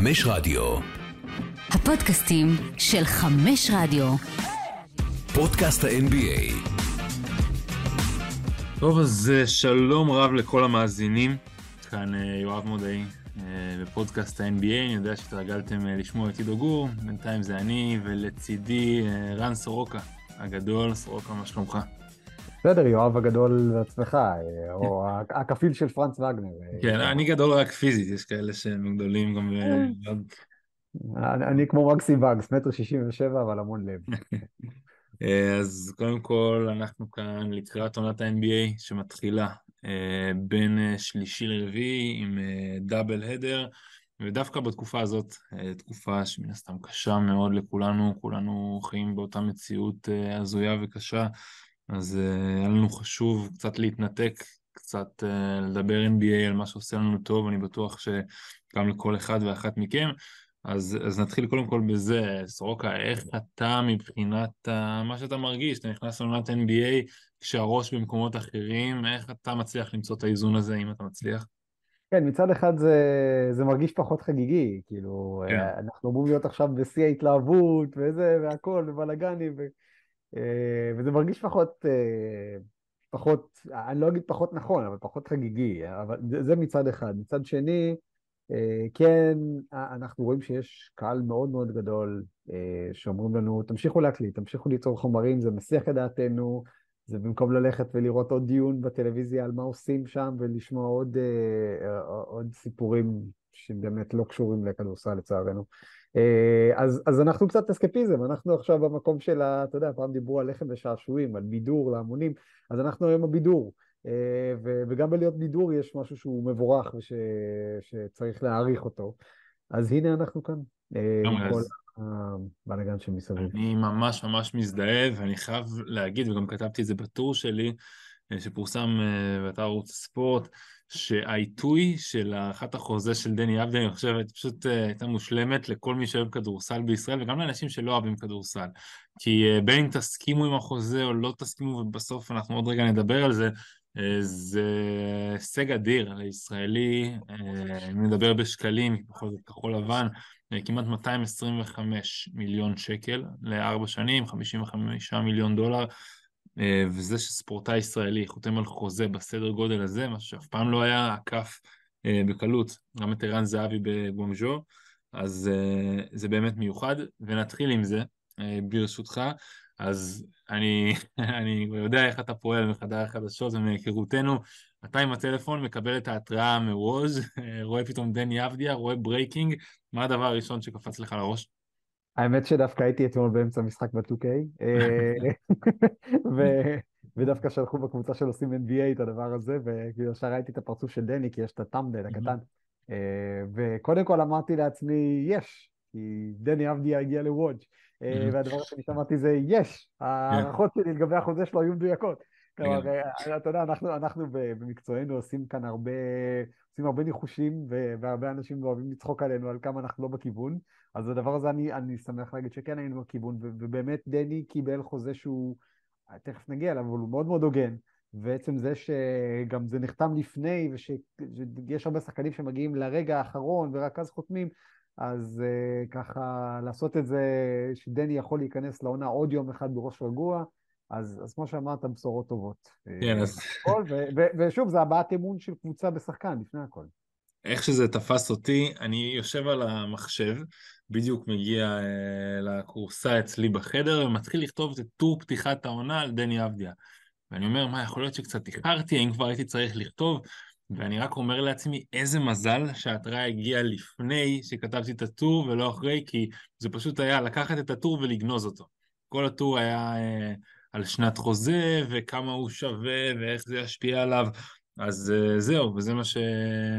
חמש רדיו. הפודקאסטים של חמש רדיו. פודקאסט ה-NBA. טוב, אז שלום רב לכל המאזינים. כאן יואב מודעי בפודקאסט ה-NBA. אני יודע שהתרגלתם לשמוע את עידו גור. בינתיים זה אני, ולצידי רן סורוקה הגדול. סורוקה, מה שלומך? בסדר, יואב הגדול בעצמך, או הכפיל של פרנץ וגנר. כן, אני גדול רק פיזית, יש כאלה שהם גדולים גם... אני כמו מקסים וגס, 1.67 מטר, אבל המון לב. אז קודם כל, אנחנו כאן לקראת עונת ה-NBA שמתחילה בין שלישי לרביעי עם דאבל הדר, ודווקא בתקופה הזאת, תקופה שמן הסתם קשה מאוד לכולנו, כולנו חיים באותה מציאות הזויה וקשה, אז היה לנו חשוב קצת להתנתק, קצת לדבר NBA על מה שעושה לנו טוב, אני בטוח שגם לכל אחד ואחת מכם, אז נתחיל קודם כל בזה. סורוקה, איך אתה מבחינת מה שאתה מרגיש, אתה נכנס לעונת NBA כשהראש במקומות אחרים, איך אתה מצליח למצוא את האיזון הזה, אם אתה מצליח? כן, מצד אחד זה מרגיש פחות חגיגי, כאילו אנחנו אמורים להיות עכשיו בשיא ההתלהבות וזה והכל, ובלגני ו... וזה מרגיש פחות, אני לא אגיד פחות נכון, אבל פחות חגיגי, אבל זה מצד אחד. מצד שני, כן, אנחנו רואים שיש קהל מאוד מאוד גדול, שאומרים לנו, תמשיכו להקליט, תמשיכו ליצור חומרים, זה מסיח את דעתנו, זה במקום ללכת ולראות עוד דיון בטלוויזיה על מה עושים שם, ולשמוע עוד סיפורים שבאמת לא קשורים לכדורסל לצערנו. אז אנחנו קצת אסקפיזם, אנחנו עכשיו במקום של, אתה יודע, פעם דיברו על לחם ושעשועים, על בידור להמונים, אז אנחנו היום הבידור, וגם בלהיות בידור יש משהו שהוא מבורך ושצריך להעריך אותו, אז הנה אנחנו כאן. כל הבלגן שמסביב. אני ממש ממש מזדהה, ואני חייב להגיד, וגם כתבתי את זה בטור שלי, שפורסם באתר ערוץ הספורט, שהעיתוי של הארכת החוזה של דני עבדיה, אני חושבת, פשוט הייתה מושלמת לכל מי שאוהב כדורסל בישראל, וגם לאנשים שלא אוהבים כדורסל. כי בין אם תסכימו עם החוזה או לא תסכימו, ובסוף אנחנו עוד רגע נדבר על זה, זה הישג אדיר לישראלי, נדבר בשקלים, בכל זאת כחול לבן, כמעט 225 מיליון שקל לארבע שנים, 55 מיליון דולר, וזה שספורטאי ישראלי חותם על חוזה בסדר גודל הזה, מה שאף פעם לא היה עקף בקלות, גם את ערן זהבי בגומז'ו, אז זה באמת מיוחד, ונתחיל עם זה ברשותך. אז אני יודע איך אתה פועל מחדר החדשות ומהיכרותנו, אתה עם הטלפון מקבל את ההתראה מראש, רואה פתאום דני עבדיה, רואה ברייקינג, מה הדבר הראשון שקפץ לך לראש? האמת שדווקא הייתי אתמול באמצע משחק ב-2K, ודווקא שלחו בקבוצה של עושים NBA את הדבר הזה, וישר ראיתי את הפרצוף של דני, כי יש את הטאמבל הקטן, וקודם כל אמרתי לעצמי, יש, כי דני עבדיה הגיע לוודג', והדבר שאני שמעתי זה, יש, הערכות שלי לגבי החוזה שלו היו מדויקות. כלומר, אתה יודע, אנחנו במקצוענו עושים כאן הרבה ניחושים, והרבה אנשים אוהבים לצחוק עלינו על כמה אנחנו לא בכיוון, אז הדבר הזה אני שמח להגיד שכן היינו בכיוון, ובאמת דני קיבל חוזה שהוא, תכף נגיע אליו, אבל הוא מאוד מאוד הוגן, ובעצם זה שגם זה נחתם לפני, ושיש הרבה שחקנים שמגיעים לרגע האחרון, ורק אז חותמים, אז ככה לעשות את זה, שדני יכול להיכנס לעונה עוד יום אחד בראש רגוע, אז כמו שאמרת, בשורות טובות. כן, אז... ושוב, זה הבעת אמון של קבוצה בשחקן, לפני הכל. איך שזה תפס אותי, אני יושב על המחשב, בדיוק מגיע לקורסה אצלי בחדר, ומתחיל לכתוב את טור פתיחת העונה על דני עבדיה. ואני אומר, מה, יכול להיות שקצת איחרתי, אם כבר הייתי צריך לכתוב, ואני רק אומר לעצמי, איזה מזל שההתראה הגיעה לפני שכתבתי את הטור ולא אחרי, כי זה פשוט היה לקחת את הטור ולגנוז אותו. כל הטור היה... על שנת חוזה, וכמה הוא שווה, ואיך זה ישפיע עליו, אז זהו, וזה מה ש...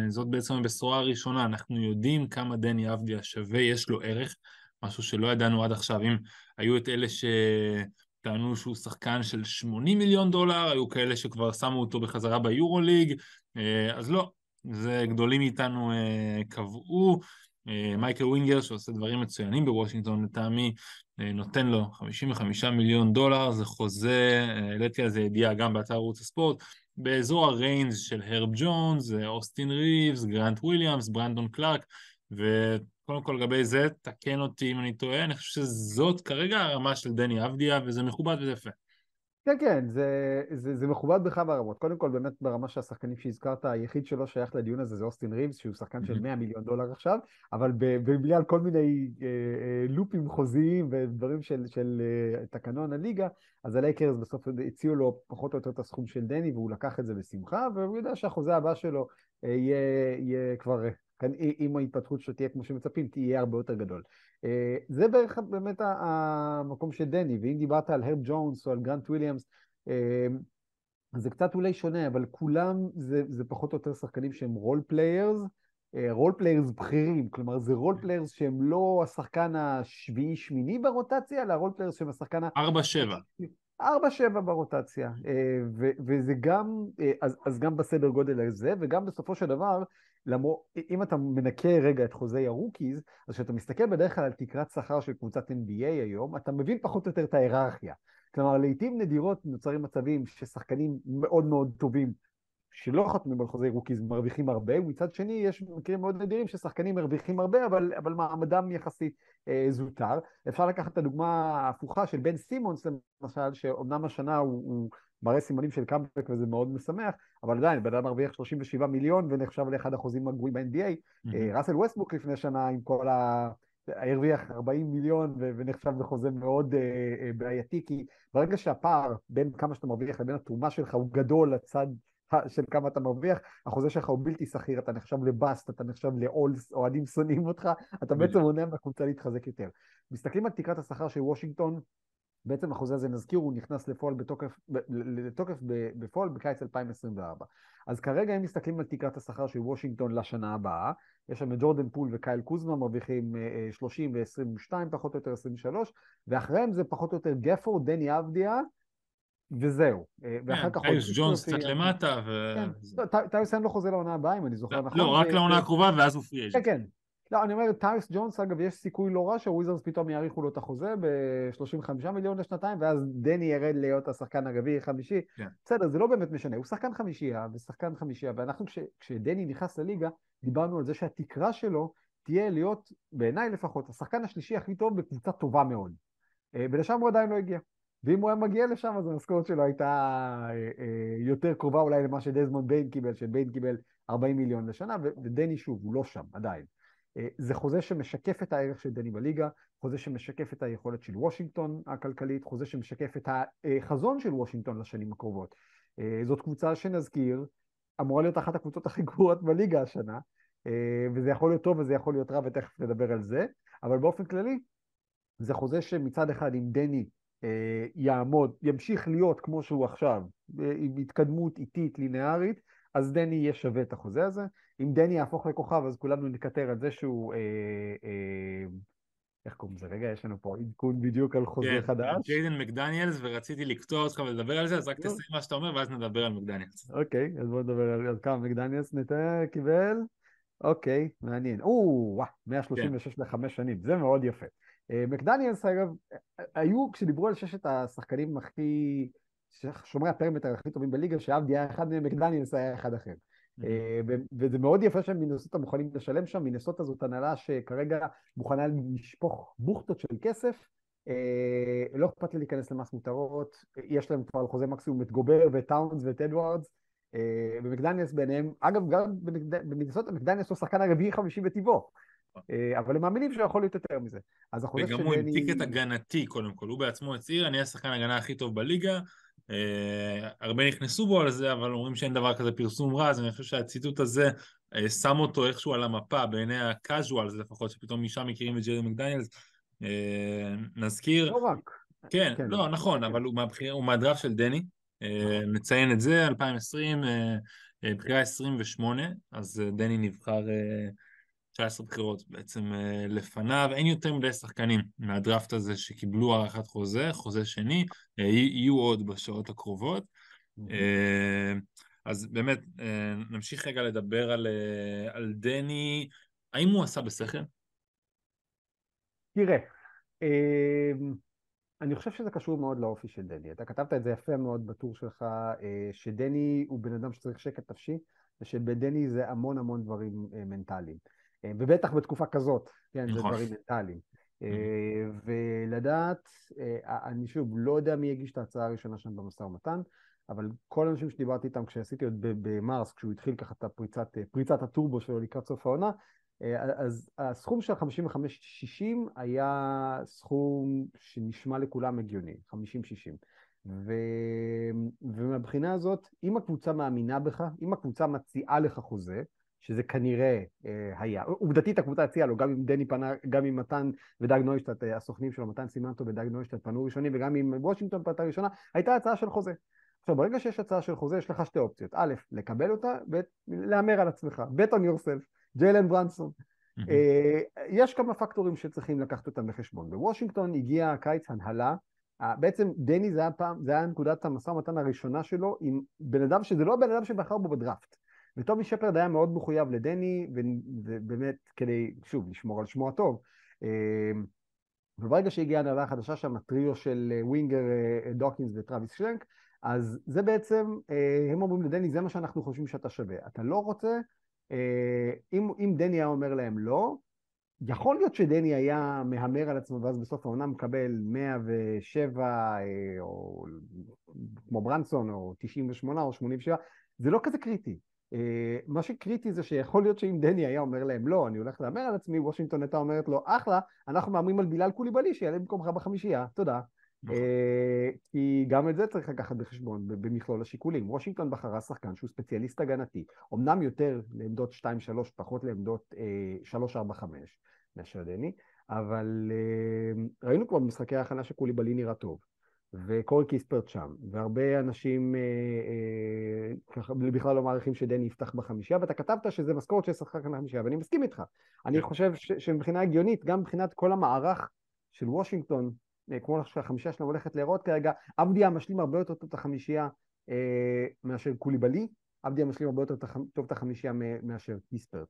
זאת בעצם הבשורה הראשונה, אנחנו יודעים כמה דני עבדיה שווה, יש לו ערך, משהו שלא ידענו עד עכשיו, אם היו את אלה שטענו שהוא שחקן של 80 מיליון דולר, היו כאלה שכבר שמו אותו בחזרה ביורוליג, אז לא, זה גדולים מאיתנו קבעו, מייקל ווינגר שעושה דברים מצוינים בוושינגטון לטעמי, נותן לו 55 מיליון דולר, זה חוזה, העליתי על זה ידיעה גם באתר ערוץ הספורט, באזור הריינז של הרב ג'ונס, אוסטין ריבס, גרנט וויליאמס, ברנדון קלארק, וקודם כל לגבי זה, תקן אותי אם אני טועה, אני חושב שזאת כרגע הרמה של דני אבדיה, וזה מכובד וזה יפה. כן, כן, זה מכובד בכמה רמות. קודם כל, באמת ברמה שהשחקנים שהזכרת, היחיד שלו שייך לדיון הזה זה אוסטין ריבס, שהוא שחקן של 100 מיליון דולר עכשיו, אבל בלי על כל מיני לופים חוזיים ודברים של תקנון הליגה, אז הלייקרס בסוף הציעו לו פחות או יותר את הסכום של דני, והוא לקח את זה בשמחה, והוא יודע שהחוזה הבא שלו יהיה כבר... כאן, אם ההתפתחות שתהיה כמו שמצפים, תהיה הרבה יותר גדול. זה בערך באמת המקום של דני, ואם דיברת על הרב ג'ונס או על גרנט וויליאמס, זה קצת אולי שונה, אבל כולם זה פחות או יותר שחקנים שהם רול פליירס, רול פליירס בכירים, כלומר זה רול פליירס שהם לא השחקן השביעי-שמיני ברוטציה, אלא רול פליירס שהם השחקן 4-7 ברוטציה, וזה גם, אז גם בסדר גודל הזה, וגם בסופו של דבר, אם אתה מנקה רגע את חוזי הרוקיז, אז כשאתה מסתכל בדרך כלל על תקרת שכר של קבוצת NBA היום, אתה מבין פחות או יותר את ההיררכיה. כלומר, לעתים נדירות נוצרים מצבים ששחקנים מאוד מאוד טובים, שלא חתמים על חוזי רוקיז, מרוויחים הרבה, ומצד שני יש מקרים מאוד נדירים ששחקנים מרוויחים הרבה, אבל מעמדם יחסית זוטר. אפשר לקחת את הדוגמה ההפוכה של בן סימונס, למשל, שאומנם השנה הוא מראה סימנים של קאמבק וזה מאוד משמח, אבל עדיין, בן אדם מרוויח 37 מיליון ונחשב לאחד החוזים הגרועים ב-NBA. ראסל ווסטברוק לפני שנה עם כל הרוויח 40 מיליון ונחשב לחוזה מאוד בעייתי, כי ברגע שהפער בין כמה שאתה מרוויח לבין התרומה שלך הוא גדול לצד של כמה אתה מרוויח, החוזה שלך הוא בלתי סחיר, אתה נחשב לבאסט, אתה נחשב לאולס, אוהדים שונאים אותך, אתה בעצם מונע מהקבוצה להתחזק יותר. מסתכלים על תקרת השכר של וושינגטון, בעצם החוזה הזה נזכיר, הוא נכנס לתוקף בפועל בקיץ 2024. אז כרגע אם מסתכלים על תקרת השכר של וושינגטון לשנה הבאה, יש שם את ג'ורדן פול וקייל קוזמה, מרוויחים 30 ו-22, פחות או יותר 23, ואחריהם זה פחות או יותר גפור, דני אבדיה, וזהו. טיוס ג'ונס קצת למטה. טיוס אין לו חוזה לעונה הבאה, אם אני זוכר נכון. לא, רק לעונה הקרובה ואז הוא פריש. כן, כן. לא, אני אומר, טייס ג'ונס, אגב, יש סיכוי לא רע שהוויזרדס פתאום יאריכו לו את החוזה ב-35 מיליון לשנתיים, ואז דני ירד להיות השחקן הרביעי חמישי. בסדר, זה לא באמת משנה. הוא שחקן חמישייה ושחקן חמישייה, ואנחנו כשדני נכנס לליגה, דיברנו על זה שהתקרה שלו תהיה להיות, בעיניי לפחות, השחקן השלישי הכי טוב בקבוצה טובה מאוד. ולשם הוא עדיין לא הגיע. ואם הוא היה מגיע לשם, אז המשכורת שלו הייתה יותר קרובה אולי למה שדזמונד ביין קיבל, שביין קיבל 40 מיליון לשנה, ודני שוב, הוא לא שם, עדיין. זה חוזה שמשקף את הערך של דני בליגה, חוזה שמשקף את היכולת של וושינגטון הכלכלית, חוזה שמשקף את החזון של וושינגטון לשנים הקרובות. זאת קבוצה שנזכיר, אמורה להיות אחת הקבוצות הכי גרועות בליגה השנה, וזה יכול להיות טוב וזה יכול להיות רע, ותכף נדבר על זה, אבל באופן כללי, זה חוזה שמצד אחד עם דני יעמוד, ימשיך להיות כמו שהוא עכשיו, עם התקדמות איטית, לינארית, אז דני יהיה שווה את החוזה הזה. אם דני יהפוך לכוכב, אז כולנו נקטר על זה שהוא... איך קוראים זה? רגע, יש לנו פה עדכון בדיוק על חוזה חדש. שיידן מקדניאלס, ורציתי לקטוע אותך ולדבר על זה, אז רק תסיים מה שאתה אומר, ואז נדבר על מקדניאלס. אוקיי, אז בואו נדבר על כמה מקדניאלס קיבל. אוקיי, מעניין. 136 ל5 שנים, זה מאוד יפה. מקדניאלס, אגב, היו, כשדיברו על ששת השחקנים הכי... ששומרי הפרמטר הכי טובים בליגה, שעבדיה אחד מהם, מקדניאלס היה אחד אחר. וזה מאוד יפה שמנסוטה מוכנים לשלם שם, מנסוטה זאת הנהלה שכרגע מוכנה לשפוך בוכטות של כסף, לא אכפת לי להיכנס למס מותרות, יש להם כבר חוזה מקסימום את גובר וטאונס ואת אדוורדס, ומקדניאלס ביניהם, אגב גם במנסוטה, מקדניאלס הוא שחקן הרביעי חמישי בטבעו, אבל הם מאמינים שהוא יכול להיות יותר מזה. וגם הוא המתיק את הגנתי קודם כל, הוא בעצמו הצעיר, אני השחקן הגנה הכי טוב בליגה, הרבה נכנסו בו על זה, אבל אומרים שאין דבר כזה פרסום רע, אז אני חושב שהציטוט הזה שם אותו איכשהו על המפה, בעיני הקאז'ואל, זה לפחות שפתאום משם מכירים את ג'יידן מקדניאלס, נזכיר... לא רק. כן, לא, נכון, אבל הוא מהדראפט של דני, נציין את זה, 2020, בחירה 28, אז דני נבחר 19 בחירות בעצם לפניו, אין יותר מדי שחקנים מהדרפט הזה שקיבלו ערכת חוזה, חוזה שני, יהיו עוד בשעות הקרובות. אז באמת, נמשיך רגע לדבר על דני, האם הוא עשה בשכל? תראה, אני חושב שזה קשור מאוד לאופי של דני, אתה כתבת את זה יפה מאוד בטור שלך, שדני הוא בן אדם שצריך שקט נפשי, ושבדני זה המון המון דברים מנטליים. ובטח בתקופה כזאת, כן, זה דברים מנטליים. ולדעת, אני שוב לא יודע מי יגיש את ההצעה הראשונה שם במשא ומתן, אבל כל האנשים שדיברתי איתם כשעשיתי עוד במרס, כשהוא התחיל ככה את פריצת הטורבו שלו לקראת סוף העונה, אז הסכום של 55-60 היה סכום שנשמע לכולם הגיוני, 50-60. ומהבחינה הזאת, אם הקבוצה מאמינה בך, אם הקבוצה מציעה לך חוזה, שזה כנראה היה, עובדתית הקבוצה הציעה לו, גם עם דני פנה, גם עם מתן ודג נוישטט, הסוכנים שלו, מתן סימנטו ודג נוישטט פנו ראשונים, וגם עם וושינגטון פנתה ראשונה, הייתה הצעה של חוזה. עכשיו, ברגע שיש הצעה של חוזה, יש לך שתי אופציות. א', לקבל אותה, ב', להמר על עצמך. Bet on yourself, ג'יילן ברנסון. יש כמה פקטורים שצריכים לקחת אותם בחשבון. בוושינגטון הגיע הקיץ הנהלה, בעצם דני זה היה פעם, זה היה נקודת המשא ומתן הראשונה שלו עם בן אדם שזה לא בן אדם שבחר בו בדראפט. וטובי שפרד היה מאוד מחויב לדני, ובאמת כדי, שוב, לשמור על שמו הטוב. וברגע שהגיעה הנהלה החדשה שם, הטריו של ווינגר, דוקינס וטרוויס שלנק, אז זה בעצם, הם אומרים לדני, זה מה שאנחנו חושבים שאתה שווה. אתה לא רוצה, אם דני היה אומר להם לא, יכול להיות שדני היה מהמר על עצמו, ואז בסוף העונה מקבל 107, או כמו ברנסון, או 98, או 87, זה לא כזה קריטי. מה שקריטי זה שיכול להיות שאם דני היה אומר להם, לא, אני הולך להמר על עצמי, וושינגטון הייתה אומרת לו, אחלה, אנחנו מאמרים על בילאל קוליבאלי, שיעלה במקומך בחמישייה, תודה. כי גם את זה צריך לקחת בחשבון במכלול השיקולים. וושינגטון בחרה שחקן שהוא ספציאליסט הגנתי, אמנם יותר לעמדות 2-3 פחות לעמדות 3-4-5 מאשר דני, אבל ראינו כבר במשחקי ההכנה שקוליבאלי נראה טוב וקורי קיספרט שם, והרבה אנשים בכלל לא מעריכים שדני יפתח בחמישייה, ואתה כתבת שזה משכורת ששחקן בחמישייה, ואני מסכים איתך. אני חושב שמבחינה הגיונית, גם מבחינת כל המערך של וושינגטון, כמו שהחמישייה שלנו הולכת להיראות כרגע, עבדיה משלים הרבה יותר טוב את החמישייה מאשר קוליבאלי, עבדיה משלים הרבה יותר טוב את החמישייה מאשר קיספרט.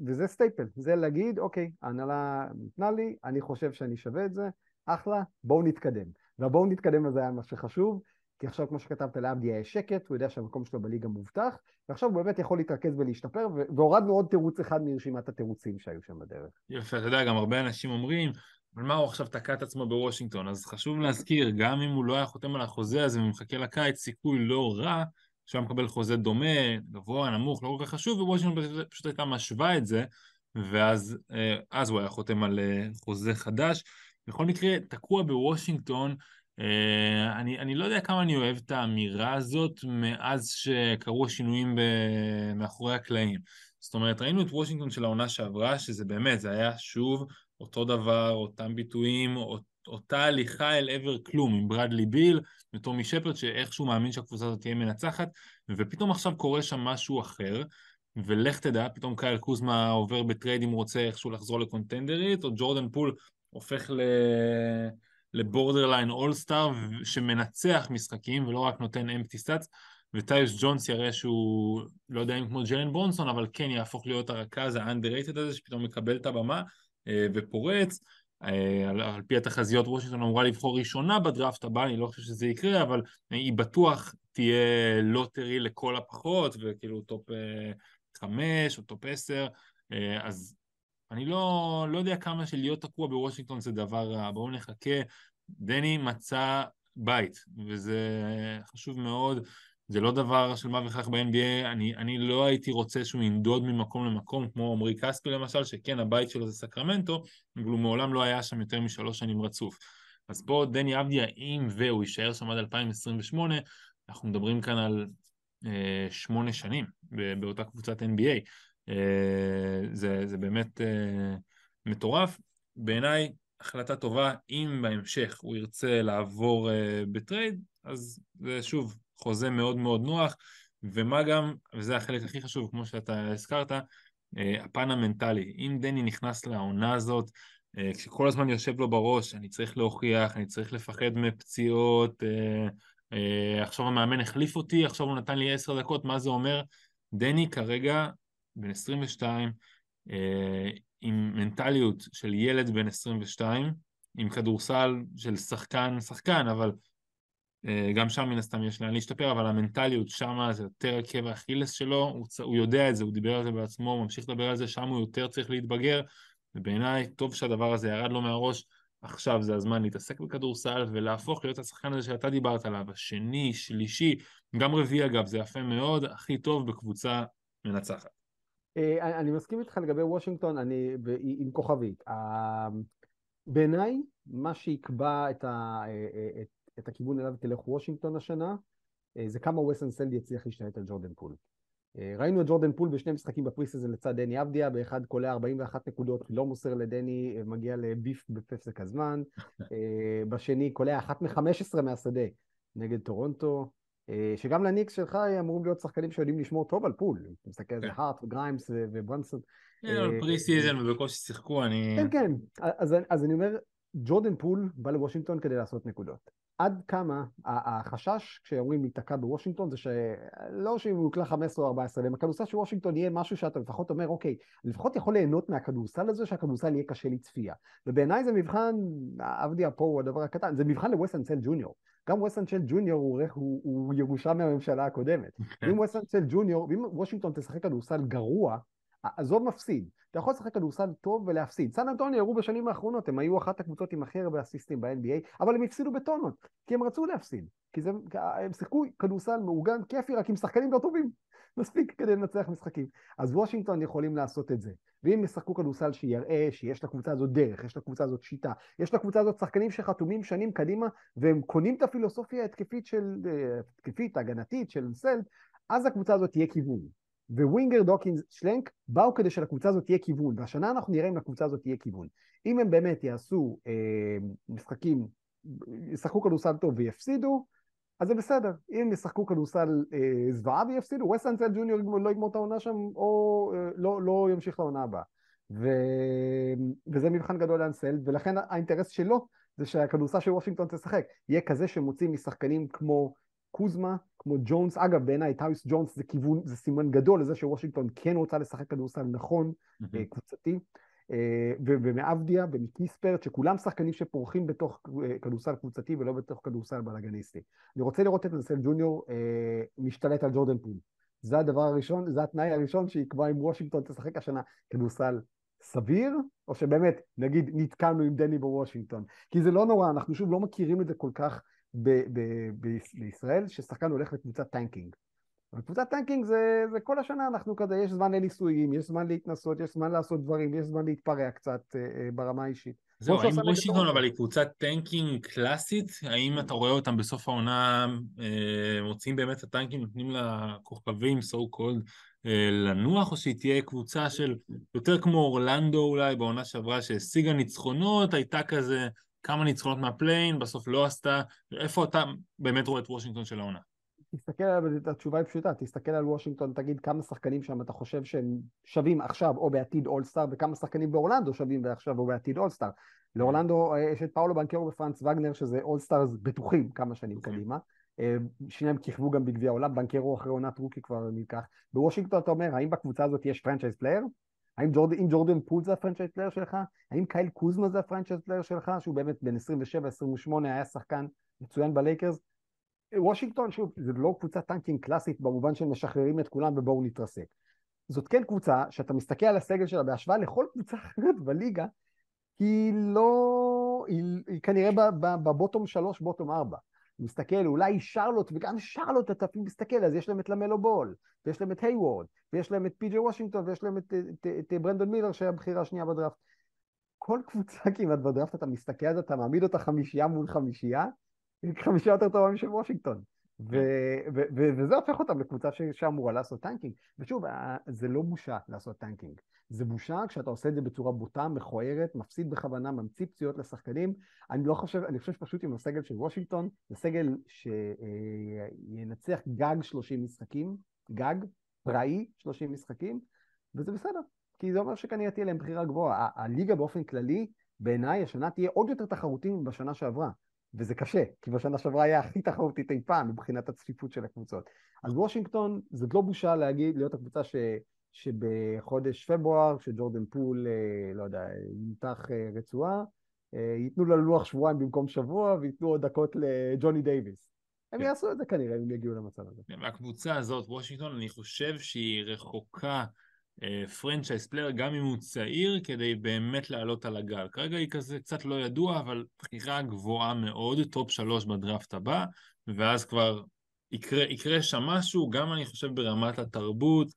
וזה סטייפל, זה להגיד, אוקיי, ההנהלה נתנה לי, אני חושב שאני שווה את זה, אחלה, בואו נתקדם. ובואו נתקדם הזה היה מה שחשוב, כי עכשיו כמו שכתבת לעבדיה יש שקט, הוא יודע שהמקום שלו בליגה מובטח, ועכשיו הוא באמת יכול להתרכז ולהשתפר, והורדנו עוד תירוץ אחד מרשימת התירוצים שהיו שם בדרך. יפה, אתה יודע, גם הרבה אנשים אומרים, אבל מה הוא עכשיו תקע את עצמו בוושינגטון, אז חשוב להזכיר, גם אם הוא לא היה חותם על החוזה הזה ומחכה לקיץ, סיכוי לא רע, שהוא היה מקבל חוזה דומה, גבוה, נמוך, לא כל כך חשוב, ווושינגטון פשוט הייתה משווה את זה, ואז הוא היה חותם על חוזה חדש. בכל מקרה, תקוע בוושינגטון, אני לא יודע כמה אני אוהב את האמירה הזאת מאז שקרו השינויים מאחורי הקלעים. זאת אומרת, ראינו את וושינגטון של העונה שעברה, שזה באמת, זה היה שוב אותו דבר, אותם ביטויים, אותה הליכה אל עבר כלום, עם ברדלי ביל, וטומי שפרד, שאיכשהו מאמין שהקבוצה הזאת תהיה מנצחת, ופתאום עכשיו קורה שם משהו אחר, ולך תדע, פתאום קייל קוזמה עובר בטרייד אם רוצה איכשהו לחזור לקונטנדרית, או ג'ורדן פול הופך לבורדרליין אולסטאר, שמנצח משחקים, ולא רק נותן אמפטי סטאטס, וטייוס ג'ונס יראה שהוא, לא יודע אם כמו ג'יילן ברונסון, אבל כן יהפוך להיות הרכז האנדררייטד הזה, שפתאום מקבל את הבמה ופורץ. על פי התחזיות וושינגטון אמורה לבחור ראשונה בדראפט הבא, אני לא חושב שזה יקרה, אבל היא בטוח תהיה לוטרי לכל הפחות, וכאילו טופ 5 או טופ 10, אז אני לא יודע כמה שלהיות תקוע בוושינגטון זה דבר רע, בואו נחכה, דני מצא בית, וזה חשוב מאוד, זה לא דבר של מה וכך ב-NBA, אני לא הייתי רוצה שהוא ינדוד ממקום למקום, כמו עומרי קספי למשל, שכן הבית שלו זה סקרמנטו, אבל הוא מעולם לא היה שם יותר משלוש שנים רצוף. אז פה דני עבדיה, אם והוא יישאר שם עד 2028, אנחנו מדברים כאן על 8 שנים, באותה קבוצת NBA, זה באמת מטורף, בעיניי החלטה טובה, אם בהמשך הוא ירצה לעבור בטרייד, אז זה שוב, חוזה מאוד מאוד נוח, ומה גם, וזה החלק הכי חשוב, כמו שאתה הזכרת, הפן המנטלי. אם דני נכנס לעונה הזאת, כשכל הזמן יושב לו בראש, אני צריך להוכיח, אני צריך לפחד מפציעות, עכשיו המאמן החליף אותי, עכשיו הוא נתן לי 10 דקות, מה זה אומר? דני כרגע, בן 22, עם מנטליות של ילד בן 22, עם כדורסל של שחקן, אבל גם שם מן הסתם יש לאן להשתפר, אבל המנטליות שם זה יותר עקב האכילס שלו, הוא יודע את זה, הוא דיבר על זה בעצמו, הוא ממשיך לדבר על זה, שם הוא יותר צריך להתבגר, ובעיניי טוב שהדבר הזה ירד לו מהראש, עכשיו זה הזמן להתעסק בכדורסל, ולהפוך להיות השחקן הזה שאתה דיברת עליו, השני, שלישי, גם רביעי אגב, זה יפה מאוד, הכי טוב בקבוצה מנצחת. אני מסכים איתך לגבי וושינגטון, אני עם כוכבית. בעיניי, מה שיקבע את הכיוון אליו תלך וושינגטון השנה, זה כמה וויסן סלד יצליח להשתלט על ג'ורדן פול. ראינו את ג'ורדן פול בשני משחקים בפריסזן לצד דני אבדיה, באחד קולה 41 נקודות, לא מוסר לדני, מגיע לביף בפסק הזמן, בשני קולה 1-15 מהשדה נגד טורונטו, שגם לניקס שלך אמורים להיות שחקנים שיודעים לשמור טוב על פול, מסתכל על זה הארט וגריימס וברנסון. פריסזן ובקושי שיחקו, כן, אז אני אומר, ג'ורדן פול בא לוושינגטון כדי לעשות נקודות. עד כמה החשש כשאומרים להיתקע בוושינגטון זה שלא שהוא יוקלה 15 או 14, הכדורסל של וושינגטון יהיה משהו שאתה לפחות אומר, אוקיי, לפחות יכול ליהנות מהכדורסל הזה שהכדורסל יהיה קשה לצפייה. ובעיניי זה מבחן, עבדיה פה הוא הדבר הקטן, זה מבחן לווסטנסל ג'וניור. גם ווסטנסל ג'וניור הוא ירושה מהממשלה הקודמת. אם ווסטנסל ג'וניור, אם וושינגטון תשחק כדורסל גרוע, עזוב מפסיד. אתה יכול לשחק כדורסל טוב ולהפסיד. סן אנטוניו הראו בשנים האחרונות, הם היו אחת הקבוצות עם הכי הרבה אסיסטים ב-NBA, אבל הם הפסידו בטונות, כי הם רצו להפסיד. כי הם שיחקו כדורסל מאורגן כיפי, רק עם שחקנים לא טובים. מספיק כדי לנצח משחקים. אז וושינגטון יכולים לעשות את זה. ואם ישחקו כדורסל שיראה שיש לקבוצה הזאת דרך, יש לקבוצה הזאת שיטה, יש לקבוצה הזאת שחקנים שחתומים שנים קדימה, והם קונים את הפילוסופיה ההתקפית, ההגנתית של סלד, אז הקבוצה הזאת תהיה כיוון. ווינגר, דוקינס, שלנק, באו כדי שלקבוצה הזאת תהיה כיוון, והשנה אנחנו נראה אם לקבוצה הזאת תהיה כיוון. אם הם באמת יעשו משחקים, ישחקו כדורסל טוב ויפסידו, אז זה בסדר. אם ישחקו כדורסל זוועה ויפסידו, ווסטנסל ג'וניור לא יגמור את העונה שם, או לא ימשיך לעונה הבאה. וזה מבחן גדול לאנסלד, ולכן האינטרס שלו זה שהכדורסל של וושינגטון תשחק. יהיה כזה שמוצאים משחקנים כמו קוזמה, כמו ג'ונס, אגב בעיניי טאויס ג'ונס זה כיוון, זה סימן גדול לזה שוושינגטון כן רוצה לשחק כדורסל נכון, קבוצתי, ומאבדיה ומקיספרט, שכולם שחקנים שפורחים בתוך כדורסל קבוצתי ולא בתוך כדורסל בלגניסטי. אני רוצה לראות את נסל ג'וניור משתלט על ג'ורדן פול. זה הדבר הראשון, זה התנאי הראשון שיקבע אם וושינגטון תשחק השנה כדורסל סביר, או שבאמת נגיד נתקענו עם דני בוושינגטון. כי זה לא נורא, אנחנו שוב לא מכירים את זה כל כך בישראל, ששחקן הולך לקבוצת טנקינג. קבוצת טנקינג זה כל השנה אנחנו כזה, יש זמן לניסויים, יש זמן להתנסות, יש זמן לעשות דברים, יש זמן להתפרע קצת ברמה האישית. זהו, האם וושינגטון אבל היא קבוצת טנקינג קלאסית? האם אתה רואה אותם בסוף העונה, מוצאים באמת את הטנקינג, נותנים לכוכבים, so called, לנוח, או שהיא תהיה קבוצה של יותר כמו אורלנדו אולי, בעונה שעברה שהשיגה ניצחונות, הייתה כזה כמה ניצחונות מהפליין, בסוף לא עשתה, איפה אתה באמת רואה את וושינגטון של העונה? תסתכל על, התשובה היא פשוטה, תסתכל על וושינגטון, תגיד כמה שחקנים שם אתה חושב שהם שווים עכשיו או בעתיד אולסטאר, וכמה שחקנים באורלנדו שווים עכשיו או בעתיד אולסטאר. לאורלנדו יש את פאולו בנקרו ופרנץ וגנר, שזה אולסטארס בטוחים כמה שנים קדימה, שניהם כיכבו גם בגביע העולם, בנקרו אחרי עונת רוקי כבר נלקח. בוושינגטון אתה אומר, האם בקבוצה הזאת יש פרנצ'ייז פלייר? האם ג'ורדן פול זה הפרנצ'ייז פלייר שלך? האם קייל קוזמה זה הפרנצ'ייז פלייר שלך? שהוא באמת בין 27-28 היה שחקן מצוין בלייקרס. וושינגטון, שוב, זה לא קבוצת טנקינג קלאסית במובן שהם משחררים את כולם ובואו נתרסק. זאת כן קבוצה שאתה מסתכל על הסגל שלה בהשוואה לכל קבוצה אחרת בליגה, היא כנראה בבוטום 3, בוטום 4. מסתכל, אולי שרלוט, וגם שרלוט אתה מסתכל, אז יש להם את למלו בול, ויש להם את הייוורד, ויש להם את פי.ג'יי וושינגטון, ויש להם את ברנדון מילר, שהיה הבחירה השנייה בדראפט. כל קבוצה כמעט בדראפט, אתה מסתכל, אז אתה מעמיד אותה חמישייה מול חמישייה, חמישייה יותר טובה משל וושינגטון. וזה הופך אותם לקבוצה שאמורה לעשות טנקינג. ושוב, זה לא בושה לעשות טנקינג. זה בושה כשאתה עושה את זה בצורה בוטה, מכוערת, מפסיד בכוונה, ממציא פציעות לשחקנים. אני חושב פשוט עם הסגל של וושינגטון, זה סגל שינצח גג 30 משחקים, גג, פראי 30 משחקים, וזה בסדר, כי זה אומר שכנראה תהיה להם בחירה גבוהה. הליגה באופן כללי, בעיניי, השנה תהיה עוד יותר תחרותים בשנה שעברה. וזה קשה, כי בשנה שעברה היה הכי תחרותית אי פעם מבחינת הצפיפות של הקבוצות. אז וושינגטון, זאת לא בושה להגיד, להיות הקבוצה שבחודש פברואר, שג'ורדן פול, לא יודע, נמתח רצועה, ייתנו ללוח שבועיים במקום שבוע, וייתנו עוד דקות לג'וני דייביס. הם יעשו את זה כנראה, הם יגיעו למצב הזה. והקבוצה הזאת, וושינגטון, אני חושב שהיא רחוקה פרנצ'ייס פלייר, גם אם הוא צעיר, כדי באמת לעלות על הגל. כרגע היא כזה קצת לא ידוע, אבל בחירה גבוהה מאוד, טופ 3 בדראפט הבא, ואז כבר יקרה שם משהו, גם אני חושב ברמת התרבות,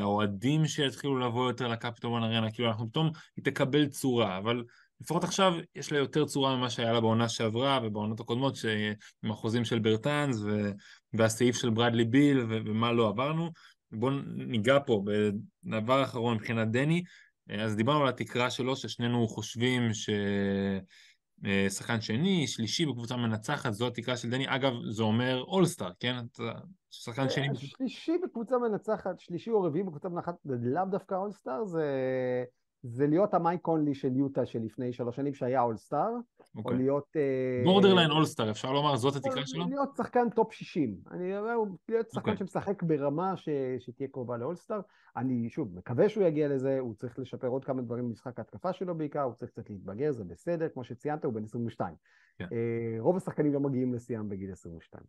האוהדים שיתחילו לבוא יותר לקפיטול ארנה, כאילו אנחנו פתאום, היא תקבל צורה, אבל לפחות עכשיו יש לה יותר צורה ממה שהיה לה בעונה שעברה, ובעונות הקודמות עם החוזים של ברטנס, והסעיף של ברדלי ביל, ומה לא עברנו. בואו ניגע פה, בדבר אחרון מבחינת דני, אז דיברנו על התקרה שלו, ששנינו חושבים ששחקן שני, שלישי בקבוצה מנצחת, זו התקרה של דני, אגב זה אומר אולסטאר, כן? שחקן שני... שלישי בקבוצה מנצחת, שלישי או רביעי בקבוצה מנצחת, לאו דווקא אולסטאר, זה להיות המייק קונלי של יוטה שלפני 3 שנים שהיה אולסטאר, או להיות... בורדרליין אולסטאר, אפשר לומר, זאת התקרה שלו? להיות שחקן טופ 60, אני אומר, להיות שחקן שמשחק ברמה שתהיה קרובה לאולסטאר, אני שוב מקווה שהוא יגיע לזה, הוא צריך לשפר עוד כמה דברים במשחק ההתקפה שלו בעיקר, הוא צריך קצת להתבגר, זה בסדר, כמו שציינת, הוא בן 22. רוב השחקנים לא מגיעים לסיום בגיל 22.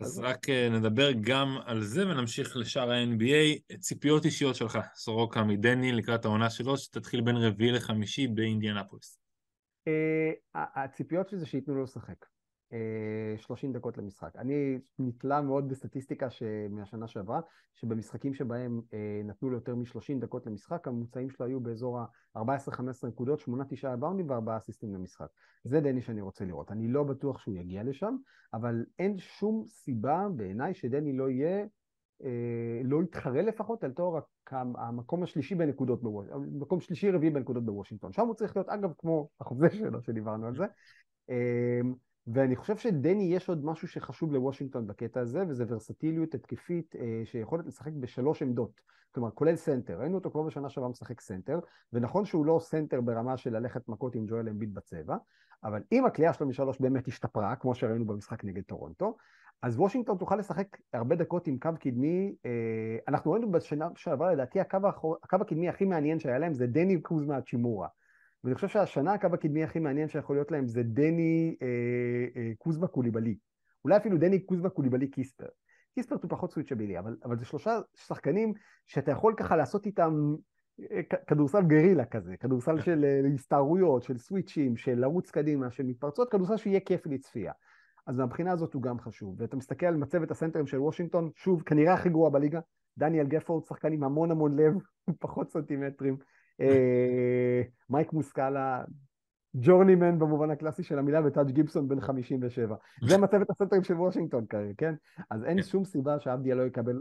אז רק נדבר גם על זה ונמשיך לשאר ה-NBA. ציפיות אישיות שלך, סורוקה, מדני לקראת העונה שלו שתתחיל בין 4 ל-5 באינדיאנפוליס. הציפיות שזה שיתנו לו לשחק 30 דקות למשחק. אני נתלה מאוד בסטטיסטיקה מהשנה שעברה, שבמשחקים שבהם נתנו לו יותר מ-30 דקות למשחק, הממוצעים שלו היו באזור ה-14-15 נקודות, 8-9 באונדים ו4 אסיסטים למשחק. זה דני שאני רוצה לראות. אני לא בטוח שהוא יגיע לשם, אבל אין שום סיבה בעיניי שדני לא יהיה, לא יתחרה לפחות על תואר המקום השלישי בנקודות בוושינגטון, המקום שלישי רביעי בנקודות בוושינגטון. שם הוא צריך להיות, אגב, כמו החוזה שלו שדיברנו על זה. ואני חושב שדני יש עוד משהו שחשוב לוושינגטון בקטע הזה, וזה ורסטיליות התקפית שיכולת לשחק ב3 עמדות, כלומר כולל סנטר, ראינו אותו כבר בשנה שעברה משחק סנטר, ונכון שהוא לא סנטר ברמה של ללכת מכות עם ג'ואל אמביד בצבע, אבל אם הקליעה שלו מ3 באמת השתפרה, כמו שראינו במשחק נגד טורונטו, אז וושינגטון תוכל לשחק הרבה דקות עם קו קדמי, אנחנו ראינו בשנה שעברה לדעתי הקו הקדמי הכי מעניין שהיה להם זה דני קוזמה צ'ימורה, ואני חושב שהשנה הקו הקדמי הכי מעניין שיכול להיות להם זה דני קוזמה קוליבלי. אולי אפילו דני קוזמה קוליבלי קיספר. קיספר הוא פחות סוויץ'בילי, אבל זה 3 שחקנים שאתה יכול ככה לעשות איתם כדורסל גרילה כזה, כדורסל של הסתערויות, של סוויצ'ים, של לרוץ קדימה, של מתפרצות, כדורסל שיהיה כיף לצפייה. אז מהבחינה הזאת הוא גם חשוב. ואתה מסתכל על מצבת הסנטרים של וושינגטון, שוב, כנראה הכי גרוע בליגה, דניאל גפורד, שחקן עם המון המון לב, פחות סנטימטרים. מייק מוסקאלה, ג'ורנימן במובן הקלאסי של המילה, וטאג' גיבסון בן 57. זה מצבת הסנטרים של וושינגטון כרגע, כן? אז אין שום סיבה שעבדיה לא יקבל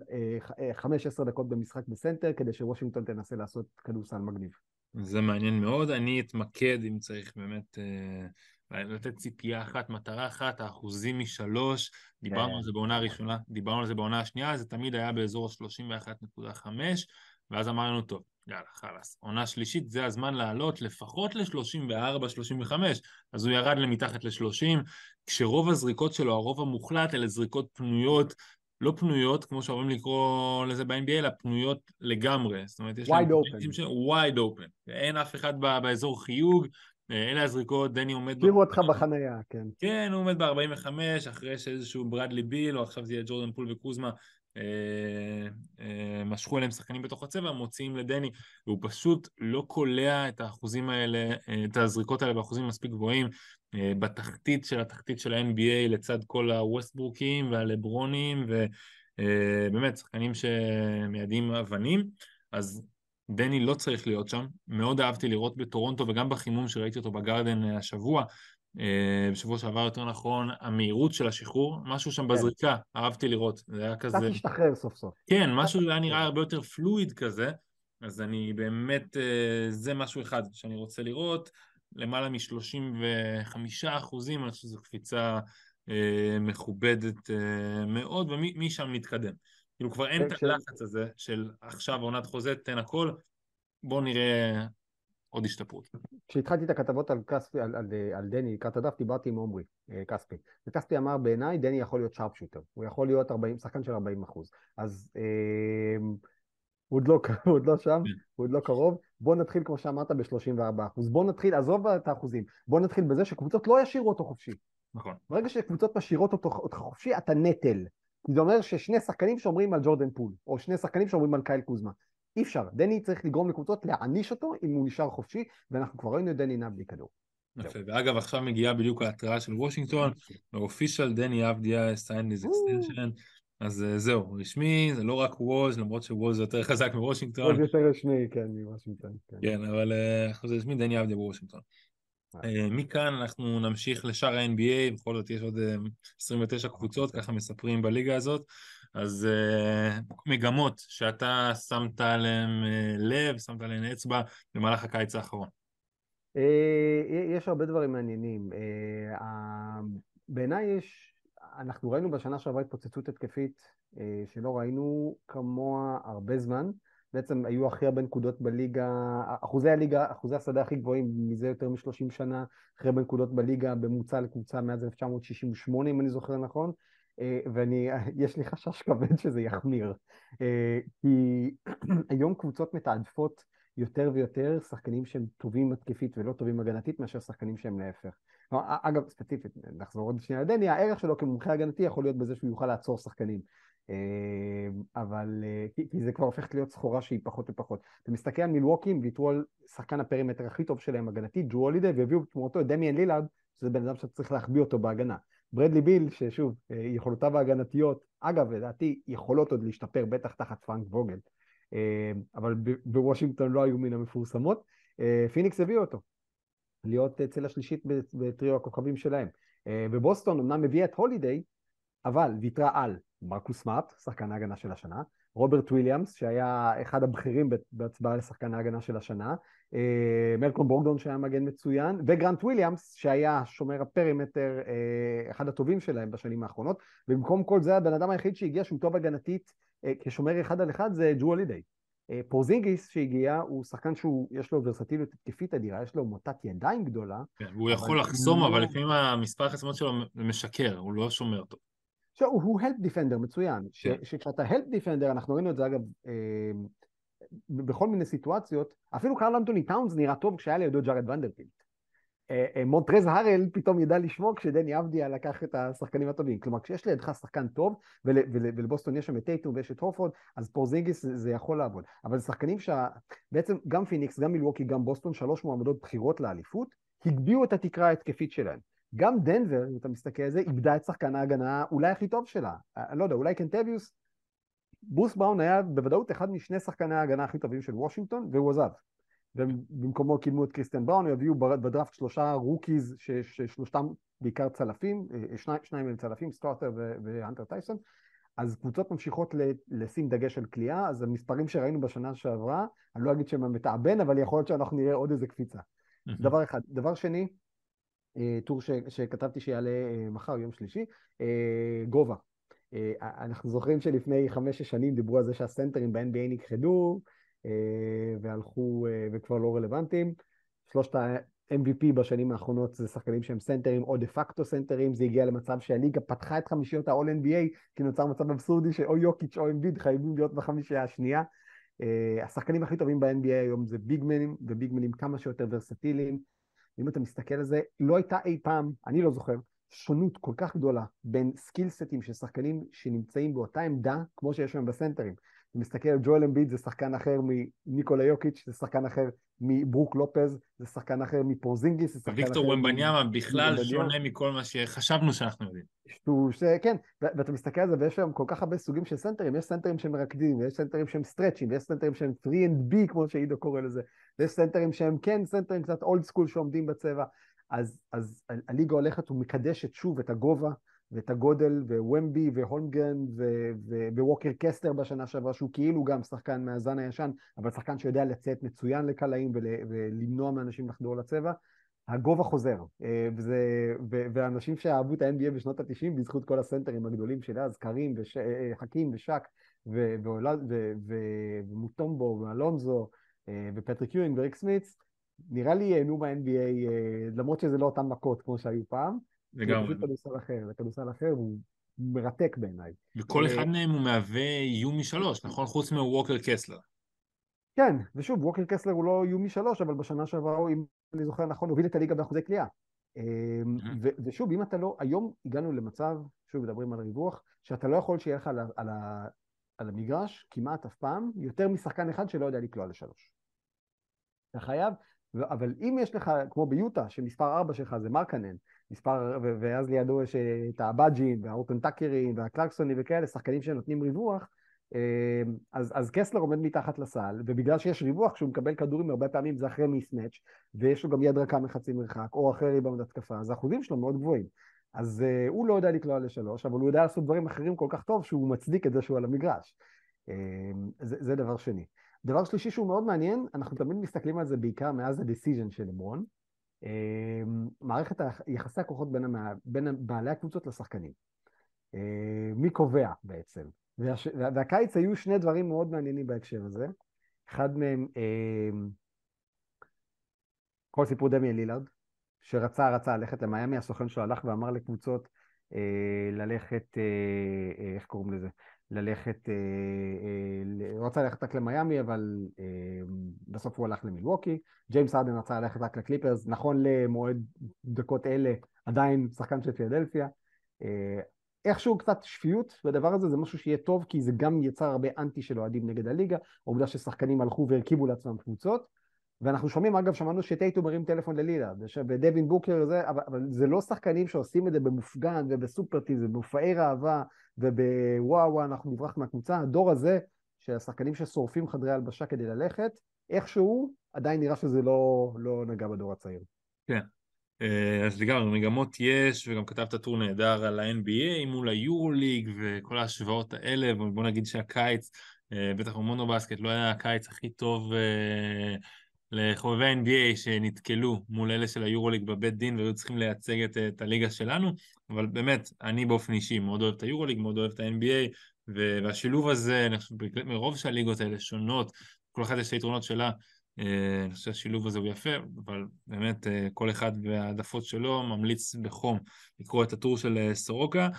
15 דקות במשחק בסנטר, כדי שוושינגטון תנסה לעשות כדורסל מגניב. זה מעניין מאוד, אני אתמקד אם צריך באמת לתת ציפייה אחת, מטרה אחת, האחוזים מ3, דיברנו על זה בעונה הראשונה, דיברנו על זה בעונה השנייה, זה תמיד היה באזור 31.5, ואז אמרנו טוב, יאללה, חלס. עונה שלישית, זה הזמן לעלות לפחות ל-34-35, אז הוא ירד למתחת ל-30, כשרוב הזריקות שלו, הרוב המוחלט, אלה זריקות פנויות, לא פנויות, כמו שאומרים לקרוא לזה ב-NBA, אלא פנויות לגמרי. זאת אומרת, יש להם פנויים של wide open. אין אף אחד באזור חיוג, אלה הזריקות, דני עומד... תראו אותך בחנייה, כן. כן, הוא עומד ב-45, אחרי שאיזשהו ברדלי ביל, או עכשיו זה יהיה ג'ורדן פול וקוזמה, משכו אליהם שחקנים בתוך הצבע, מוציאים לדני, והוא פשוט לא קולע את האחוזים האלה, את הזריקות האלה באחוזים מספיק גבוהים, בתחתית של התחתית של ה-NBA, לצד כל הווסטברוקים והלברונים, ובאמת שחקנים שמיידים אבנים, אז דני לא צריך להיות שם, מאוד אהבתי לראות בטורונטו, וגם בחימום שראיתי אותו בגרדן השבוע, בשבוע שעבר יותר נכון, המהירות של השחרור, משהו שם בזריקה, אהבתי לראות, זה היה כזה... קצת השתחרר סוף סוף. כן, משהו היה נראה הרבה יותר פלואיד כזה, אז אני באמת, זה משהו אחד שאני רוצה לראות, למעלה מ-35%, אני חושב שזו קפיצה מכובדת מאוד, ומי שם נתקדם. כאילו כבר אין את הלחץ הזה של עכשיו עונת חוזה, תן הכל, בואו נראה... עוד השתפרות. כשהתחלתי את הכתבות על קספי, על דני, לקראת הדף, דיברתי עם עומרי, קספי. וקספי אמר, בעיניי, דני יכול להיות שרפ שוטר. הוא יכול להיות שחקן של 40%. אז הוא עוד לא שם, הוא עוד לא קרוב. בוא נתחיל, כמו שאמרת, ב-34%. בוא נתחיל, עזוב את האחוזים. בוא נתחיל בזה שקבוצות לא ישאירו אותו חופשי. נכון. ברגע שקבוצות משאירות אותך חופשי, אתה נטל. זה אומר ששני שחקנים שומרים על ג'ורדן פול, או שני שחקנים שומרים על קייל קוזמה. אי אפשר. דני צריך לגרום לקבוצות להעניש אותו אם הוא נשאר חופשי, ואנחנו כבר ראינו את דני נע בלי כדור. יפה, ואגב עכשיו מגיעה בדיוק ההתראה של וושינגטון, האופישל דני עבדיה סיינד היז אקסטנשן, אז זהו, רשמי, זה לא רק ווז, למרות שווז יותר חזק מוושינגטון. ווז יותר רשמי, כן, מוושינגטון. כן, אבל זה רשמי, דני עבדיה בוושינגטון. מכאן אנחנו נמשיך לשאר ה-NBA, בכל זאת יש עוד 29 קבוצות, ככה מספרים בליגה הזאת, אז מגמות שאתה שמת עליהם לב, שמת עליהם אצבע במהלך הקיץ האחרון. יש הרבה דברים מעניינים. בעיניי יש, אנחנו ראינו בשנה שעברה התפוצצות התקפית שלא ראינו כמוה הרבה זמן, בעצם היו הכי הרבה נקודות בליגה, אחוזי השדה הכי גבוהים מזה יותר מ-30 שנה, הכי הרבה נקודות בליגה בממוצע לקבוצה מאז 1968 אם אני זוכר נכון, ויש לי חשש כבד שזה יחמיר, כי היום קבוצות מתעדפות יותר ויותר שחקנים שהם טובים התקפית ולא טובים הגנתית מאשר שחקנים שהם להפך. אגב, ספציפית, נחזור עוד שנייה לדני, הערך שלו כמומחה הגנתי יכול להיות בזה שהוא יוכל לעצור שחקנים. אבל כי זה כבר הופכת להיות סחורה שהיא פחות ופחות. אתה מסתכל על מילווקים ויתרו על שחקן הפרימטר הכי טוב שלהם הגנתי, ג'ו הולידיי, והביאו בתמורתו את דמיאן לילארד, שזה בן אדם שאתה צריך להחביא אותו בהגנה. ברדלי ביל, ששוב, יכולותיו ההגנתיות, אגב, לדעתי, יכולות עוד להשתפר, בטח תחת פרנק ווגל. אבל בוושינגטון לא היו מן המפורסמות. פיניקס הביאו אותו, להיות צלע שלישית בטריו הכוכבים שלהם. בבוסטון אמנם הביאה את הולידיי, אבל ויתרה על מרקוס סמארט, שחקן ההגנה של השנה, רוברט וויליאמס, שהיה אחד הבכירים בהצבעה לשחקן ההגנה של השנה, מלקום בורדון שהיה מגן מצוין, וגרנט וויליאמס, שהיה שומר הפרימטר, אחד הטובים שלהם בשנים האחרונות, ובמקום כל זה הבן אדם היחיד שהגיע שהוא טוב הגנתית, כשומר אחד על אחד זה ג'ו הולידיי. פורזינגיס שהגיע הוא שחקן שיש לו ורסטיליות תקפית אדירה, יש לו מוטת ידיים גדולה. הוא יכול לחסום, אבל לפעמים המספר החסמות שלו משקר, הוא לא שומר טוב. הוא הלפ דיפנדר מצוין, שכשאתה הלפ דיפנדר, אנחנו ראינו את זה אגב בכל מיני סיטואציות, אפילו קרל אנטוני טאונס נראה טוב כשהיה לידו ג'ארד ונדרבילט. מונטרז הרל פתאום ידע לשמור כשדני עבדיה לקח את השחקנים הטובים, כלומר כשיש לידך שחקן טוב ולבוסטון יש שם את טייטום ויש את הופורד, אז פורזינגיס זה יכול לעבוד, אבל שחקנים שבעצם גם פיניקס, גם מילווקי, גם בוסטון, שלוש מועמדות בחירות לאליפות, הגביעו את התקרה ההתקפית שלהם. גם דנבר, אם אתה מסתכל על זה, איבדה את שחקן ההגנה אולי הכי טוב שלה, אני לא יודע, אולי קנטביוס, ברוס בראון היה בוודאות אחד משני שחקני ההגנה הכי טובים של וושינגטון, והוא עזב. במקומו קידמו את קריסטיאן בראון, הביאו בדראפט שלושה רוקיז, ששלושתם בעיקר צלפים, שניים הם צלפים, סטארטר והנטר טייסון, אז קבוצות ממשיכות לשים דגש על קליעה, אז המספרים שראינו בשנה שעברה, אני לא אגיד שהם מתעבן, אבל יכול להיות שאנחנו נראה עוד איזה קפיצה. דבר אחד. דבר שני, טור שכתבתי שיעלה מחר, יום שלישי, גובה. אנחנו זוכרים שלפני 5-6 שנים דיברו על זה שהסנטרים ב-NBA נכחדו, והלכו וכבר לא רלוונטיים. שלושת ה-MVP בשנים האחרונות זה שחקנים שהם סנטרים או דה פקטו סנטרים, זה הגיע למצב שהליגה פתחה את חמישיות ה-All-NBA, כי נוצר מצב אבסורדי שאו יוקיץ' או אמביד חייבים להיות בחמישייה השנייה. השחקנים הכי טובים ב-NBA היום זה ביגמנים, וביגמנים כמה שיותר ורסטיליים. אם אתה מסתכל על זה, לא הייתה אי פעם, אני לא זוכר, שונות כל כך גדולה בין סקילסטים של שחקנים שנמצאים באותה עמדה כמו שיש שם בסנטרים. מסתכל על ג'ואל אמביד, זה שחקן אחר מניקולה יוקיץ', זה שחקן אחר מברוק לופז, זה שחקן אחר מפורזינגיס, זה שחקן אחר... ויקטור ומבניאמה בכלל שונה מכל מה שחשבנו שאנחנו יודעים. כן, ואתה מסתכל על זה, ויש שם כל כך הרבה סוגים של סנטרים, יש סנטרים שהם מרקדים, ויש סנטרים שהם סטרצ'ים, ויש סנטרים שהם 3&B, כמו שאידו קורא לזה, ויש סנטרים שהם כן, סנטרים קצת אולד סקול שעומדים בצבע, אז הליגה הולכת ומקדשת שוב את הגובה, ואת הגודל, ווומבי, והולמגרן, וווקר קסטר בשנה שעברה, שהוא כאילו גם שחקן מהזן הישן, אבל שחקן שיודע לצאת מצוין לקלעים, ולמנוע מאנשים לחדור לצבע, הגובה חוזר, ואנשים שאהבו את ה-NBA בשנות ה-90, בזכות כל הסנטרים הגדולים שלה, אז קרים, חכים ושק, ומוטומבו, ואלונזו, ופטריק יורינג, וריק סמיץ, נראה לי ייהנו מה-NBA, למרות שזה לא אותן מכות כמו שהיו פעם, לגמרי. לכדוסל אחר הוא מרתק בעיניי. וכל אחד מהם הוא מהווה איום משלוש, נכון? חוץ מווקר קסלר. כן, ושוב, ווקר קסלר הוא לא איום משלוש, אבל בשנה שעברה, אם אני זוכר נכון, הוביל את הליגה באחוזי קליעה. ושוב, אם אתה לא, היום הגענו למצב, שוב מדברים על ריווח, שאתה לא יכול שיהיה לך על המגרש, כמעט אף פעם, יותר משחקן אחד שלא יודע לקלוע לשלוש. אתה חייב, אבל אם יש לך, כמו ביוטה, שמספר 4 שלך זה מרקנן, מספר, ואז לידו יש את האבאג'ים, והאופנטקרים, והקלרקסוני וכאלה, שחקנים שנותנים ריווח, אז קסלר עומד מתחת לסל, ובגלל שיש ריווח, כשהוא מקבל כדורים הרבה פעמים, זה אחרי מיסמאץ', ויש לו גם יד רכה מחצי מרחק, או אחרי ריבאונד התקפה, אז האחוזים שלו מאוד גבוהים. אז הוא לא יודע לקלוע לשלוש, אבל הוא יודע לעשות דברים אחרים כל כך טוב, שהוא מצדיק את זה שהוא על המגרש. זה דבר שני. דבר שלישי שהוא מאוד מעניין, אנחנו תמיד מסתכלים על זה בעיקר מאז הדיסיז'ן של לברון, מערכת יחסי הכוחות בין בעלי הקבוצות לשחקנים. מי קובע בעצם? והקיץ היו שני דברים מאוד מעניינים בהקשר הזה. אחד מהם, כל סיפור דמיאן לילארד, שרצה ללכת למיימי, הסוכן שלו הלך ואמר לקבוצות ללכת, איך קוראים לזה? ללכת, הוא רצה ללכת רק למיימי, אבל בסוף הוא הלך למילווקי. ג'יימס ארדן רצה ללכת רק לקליפרס, נכון למועד דקות אלה, עדיין שחקן של פיאדלפיה. איכשהו קצת שפיות, והדבר הזה זה משהו שיהיה טוב, כי זה גם יצר הרבה אנטי של אוהדים נגד הליגה, העובדה ששחקנים הלכו והרכיבו לעצמם קבוצות, ואנחנו שומעים, אגב, שמענו שטייטום מרים טלפון ללילה, ודבין בוקר זה, אבל זה לא שחקנים שעושים את זה במופגן, ובסופרטיב, ובמופעי ראווה, ובוואו, אנחנו נברח מהקבוצה. הדור הזה, שהשחקנים ששורפים חדרי הלבשה כדי ללכת, איכשהו, עדיין נראה שזה לא נגע בדור הצעיר. כן. אז גם מגמות יש, וגם כתבת טור נהדר על ה-NBA מול היורוליג וכל ההשוואות האלה, ובוא נגיד שהקיץ, בטח במונובסקט, לא היה הקיץ הכי טוב לחובבי ה-NBA שנתקלו מול אלה של היורוליג בבית דין, והיו צריכים לייצג את הליגה שלנו, אבל באמת, אני באופן אישי מאוד אוהב את היורוליג, מאוד אוהב את ה-NBA, והשילוב הזה, אני חושב, מרוב שהליגות האלה שונות, כל אחת יש את היתרונות שלה, אני חושב שהשילוב הזה הוא יפה, אבל באמת כל אחד והעדפות שלו ממליץ בחום לקרוא את הטור של סורוקה.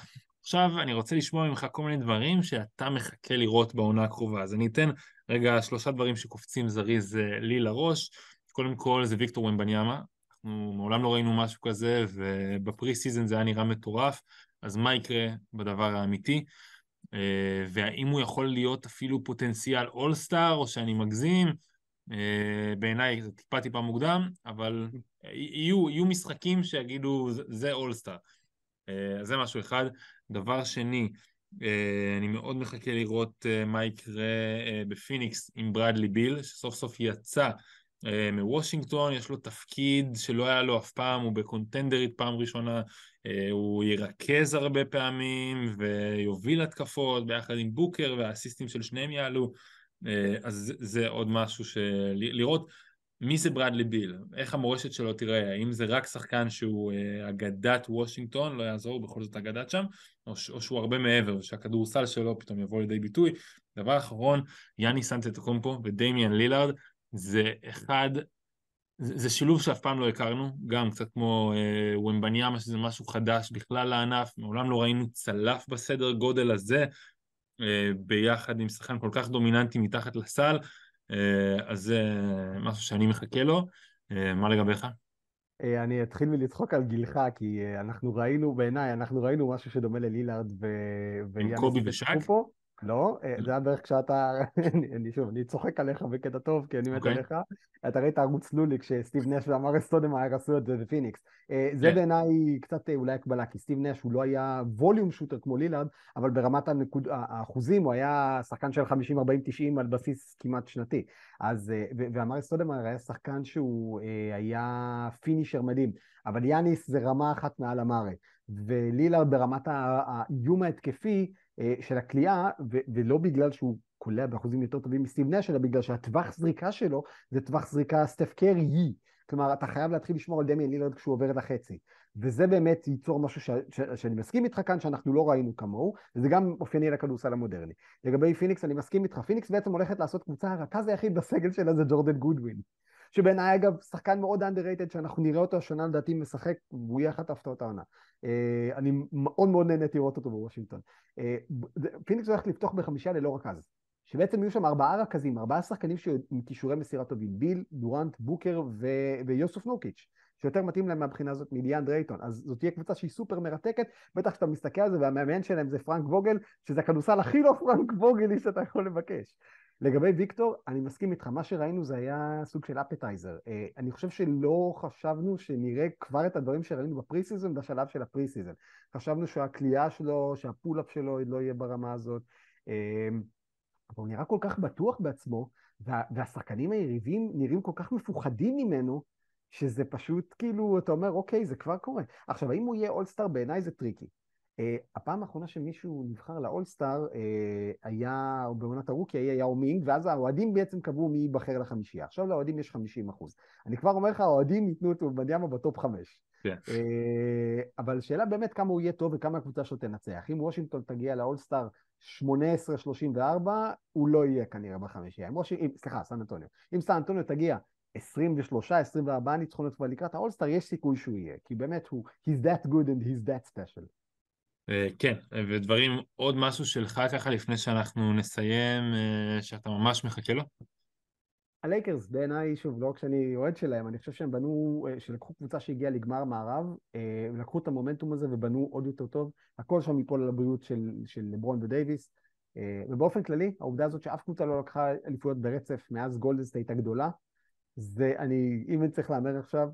עכשיו אני רוצה לשמוע ממך כל מיני דברים שאתה מחכה לראות בעונה הקרובה, אז אני אתן רגע 3 דברים שקופצים זריז לי לראש. קודם כל זה ויקטור ומבניאמה, אנחנו מעולם לא ראינו משהו כזה, ובפרי סיזן זה היה נראה מטורף, אז מה יקרה בדבר האמיתי? והאם הוא יכול להיות אפילו פוטנציאל אולסטאר או שאני מגזים? בעיניי זה טיפה מוקדם, אבל יהיו משחקים שיגידו זה אולסטאר. זה משהו אחד. דבר שני, אני מאוד מחכה לראות מה יקרה בפיניקס עם ברדלי ביל, שסוף סוף יצא מוושינגטון, יש לו תפקיד שלא היה לו אף פעם, הוא בקונטנדרית פעם ראשונה, הוא ירכז הרבה פעמים ויוביל התקפות ביחד עם בוקר, והאסיסטים של שניהם יעלו. אז זה עוד משהו לראות מי זה ברדלי ביל, איך המורשת שלו תראה, האם זה רק שחקן שהוא אגדת וושינגטון, לא יעזור, בכל זאת אגדת שם, או שהוא הרבה מעבר, ושהכדורסל שלו פתאום יבוא לידי ביטוי. דבר אחרון, יאניס אנטטוקונפו ודמיאן לילארד, זה אחד, זה שילוב שאף פעם לא הכרנו, גם קצת כמו וומבניאמה, שזה משהו חדש בכלל לענף, מעולם לא ראינו צלף בסדר גודל הזה, ביחד עם שחקן כל כך דומיננטי מתחת לסל, אז זה משהו שאני מחכה לו. מה לגביך? אני אתחיל מלצחוק על גילך, כי אנחנו ראינו משהו שדומה ללילארד עם קובי ושק? לא, זה היה בערך כשאתה, אני צוחק עליך בקטע טוב, כי אני מת עליך, אתה ראית ערוץ לולי כשסטיב נש ואמר אסטודם עשו את זה בפיניקס, זה בעיניי קצת אולי הקבלה, כי סטיב נש הוא לא היה ווליום שוטר כמו לילארד, אבל ברמת האחוזים הוא היה שחקן של 50-40-90 על בסיס כמעט שנתי, ואמר אסטודם היה שחקן שהוא היה פינישר מדהים, אבל יאניס זה רמה אחת מעל המארה, ולילארד ברמת האיום ההתקפי, של הקליעה, ולא בגלל שהוא קולע באחוזים יותר טובים מסטיב נש, אלא בגלל שהטווח זריקה שלו זה טווח זריקה סטף קרי, כלומר אתה חייב להתחיל לשמור על דמיאן לילארד כשהוא עובר את החצי, וזה באמת ייצור משהו שאני מסכים איתך כאן שאנחנו לא ראינו כמוהו, וזה גם אופייני לכדורסל המודרני. לגבי פיניקס אני מסכים איתך, פיניקס בעצם הולכת לעשות קבוצה, הרכז היחיד בסגל שלה זה ג'ורדן גודווין, שבעיניי אגב שחקן מאוד underrated שאנחנו נראה אותו השנה לדעתי משחק, והוא יהיה אחת הפתעות העונה. אני מאוד מאוד נהניתי לראות אותו בוושינגטון. פיניקס הולכת לפתוח ב5 ללא רכז, שבעצם יהיו שם 4 רכזים, 4 שחקנים עם כישורי מסירה טובים, ביל, דורנט, בוקר ויוסוף נורקיץ', שיותר מתאים להם מהבחינה הזאת מליאנד רייטון, אז זאת תהיה קבוצה שהיא סופר מרתקת, בטח שאתה מסתכל על זה, והמאמן שלהם זה פרנק ווגל, שזה הכדורסל הכי לא פרנק ווגלי שאתה יכול לבקש. לגבי ויקטור, אני מסכים איתך, מה שראינו זה היה סוג של אפטייזר, אני חושב שלא חשבנו שנראה כבר את הדברים שראינו בפריסיזון, בשלב של הפריסיזון, חשבנו שהקליעה שלו, שהפולאפ שלו לא יהיה ברמה הזאת, אבל הוא נראה כל כך בטוח בעצמו, והשחקנים היריבים נראים כל כך מפוחדים ממנו, שזה פשוט כאילו, אתה אומר, אוקיי, זה כבר קורה. עכשיו, האם הוא יהיה אולסטאר בעיניי זה טריקי. הפעם האחרונה שמישהו נבחר לאולסטאר, היה, או בעונת הרוקי, היה יאו מינג, ואז האוהדים בעצם קבעו מי ייבחר לחמישייה. עכשיו לאוהדים יש 50%. אני כבר אומר לך, האוהדים ייתנו את וומבניאמה בטופ 5. אבל שאלה באמת כמה הוא יהיה טוב וכמה הקבוצה שלו תנצח. אם וושינגטון תגיע לאולסטאר 18-34, הוא לא יהיה כנראה בחמישייה. סליחה, סן אנטוניו. אם סן אנטוניו תגיע 23-24 ניצחונות כבר לקראת האולסטאר, יש סיכוי שהוא יהיה, כי באמת הוא, he's that good and he's that special. כן, ודברים, עוד משהו שלך ככה לפני שאנחנו נסיים, שאתה ממש מחכה לו? הלייקרס, בעיניי, שוב, לא כשאני אוהד שלהם, אני חושב שהם בנו, שלקחו קבוצה שהגיעה לגמר מערב, לקחו את המומנטום הזה ובנו עוד יותר טוב, הכל שם ייפול על הבריאות של לברון ודייביס, ובאופן כללי, העובדה הזאת שאף קבוצה לא לקחה אליפויות ברצף מאז גולדן סטייט הגדולה, זה אני, אם אני צריך להאמר עכשיו,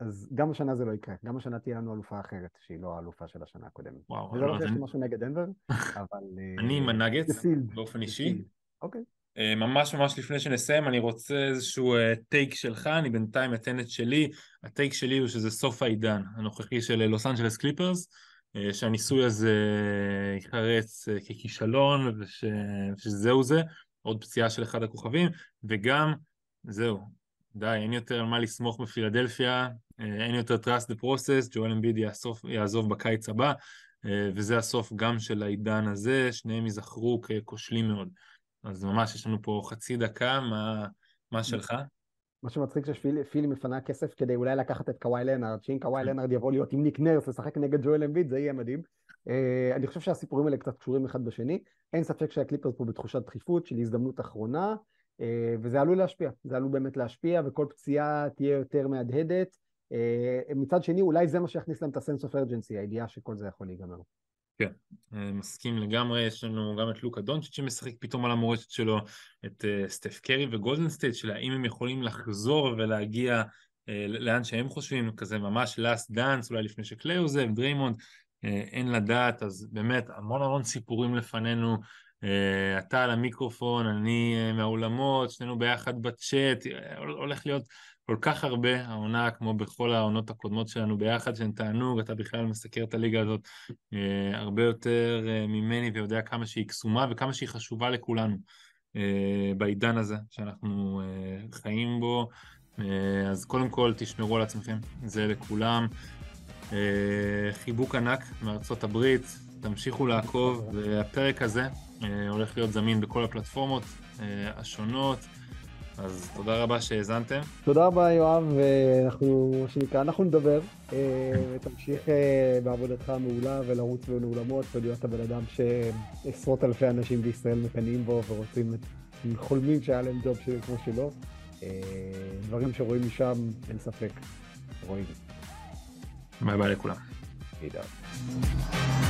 אז גם השנה זה לא יקרה. גם השנה תהיה לנו אלופה אחרת, שהיא לא האלופה של השנה הקודמת. וזה לא שיש לי משהו נגד דנבר, אבל... אני עם הנגץ, באופן אישי. אוקיי. ממש ממש לפני שנסיים, אני רוצה איזשהו טייק שלך, אני בינתיים אתן את שלי. הטייק שלי הוא שזה סוף העידן, הנוכחי של לוס אנג'לס קליפרס, שהניסוי הזה יחרץ ככישלון, ושזהו זה, עוד פציעה של אחד הכוכבים, וגם זהו. די, אין יותר על מה לסמוך בפילדלפיה, אין יותר trust the process, ג'ואל אמביד יעזוב בקיץ הבא, וזה הסוף גם של העידן הזה, שניהם יזכרו ככושלים מאוד. אז ממש יש לנו פה חצי דקה, מה שלך? מה שמצחיק שפילי מפנה כסף כדי אולי לקחת את קוואי לנארד, שאם קוואי לנארד יבוא להיות עם ניק נרס לשחק נגד ג'ואל אמביד, זה יהיה מדהים. אני חושב שהסיפורים האלה קצת קשורים אחד בשני, אין ספק שהקליפרס פה בתחושת דחיפות של הזדמנות אחרונה, וזה עלול להשפיע, זה עלול באמת להשפיע, וכל פציעה תהיה יותר מהדהדת. מצד שני, אולי זה מה שיכניס להם את הסנס אוף ארג'נסי, הידיעה שכל זה יכול להיגמר. כן, מסכים לגמרי, יש לנו גם את לוקה דונצ'יץ' שמשחק פתאום על המורשת שלו, את סטף קרי וגולדן סטייט, של האם הם יכולים לחזור ולהגיע לאן שהם חושבים, כזה ממש last dance, אולי לפני שקליי עוזב, דריימונד, אין לדעת, אז באמת המון המון סיפורים לפנינו, אתה על המיקרופון, אני מהאולמות, שנינו ביחד בצ'אט, הולך להיות כל כך הרבה העונה, כמו בכל העונות הקודמות שלנו ביחד, שהן תענוג, אתה בכלל מסקר את הליגה הזאת הרבה יותר ממני, ויודע כמה שהיא קסומה וכמה שהיא חשובה לכולנו בעידן הזה שאנחנו חיים בו. אז קודם כל תשמרו על עצמכם, זה לכולם. חיבוק ענק מארצות הברית, תמשיכו לעקוב, והפרק הזה הולך להיות זמין בכל הפלטפורמות השונות, אז תודה רבה שהאזנתם. תודה רבה יואב, אנחנו נדבר, ותמשיך בעבודתך המעולה ולרוץ ולעולמות, ולהיות הבן אדם שעשרות אלפי אנשים בישראל מקנאים בו ורוצים, חולמים שהיה להם ג'וב שלי כמו שלו, דברים שרואים משם אין ספק, רואים. ביי ביי לכולם. תודה.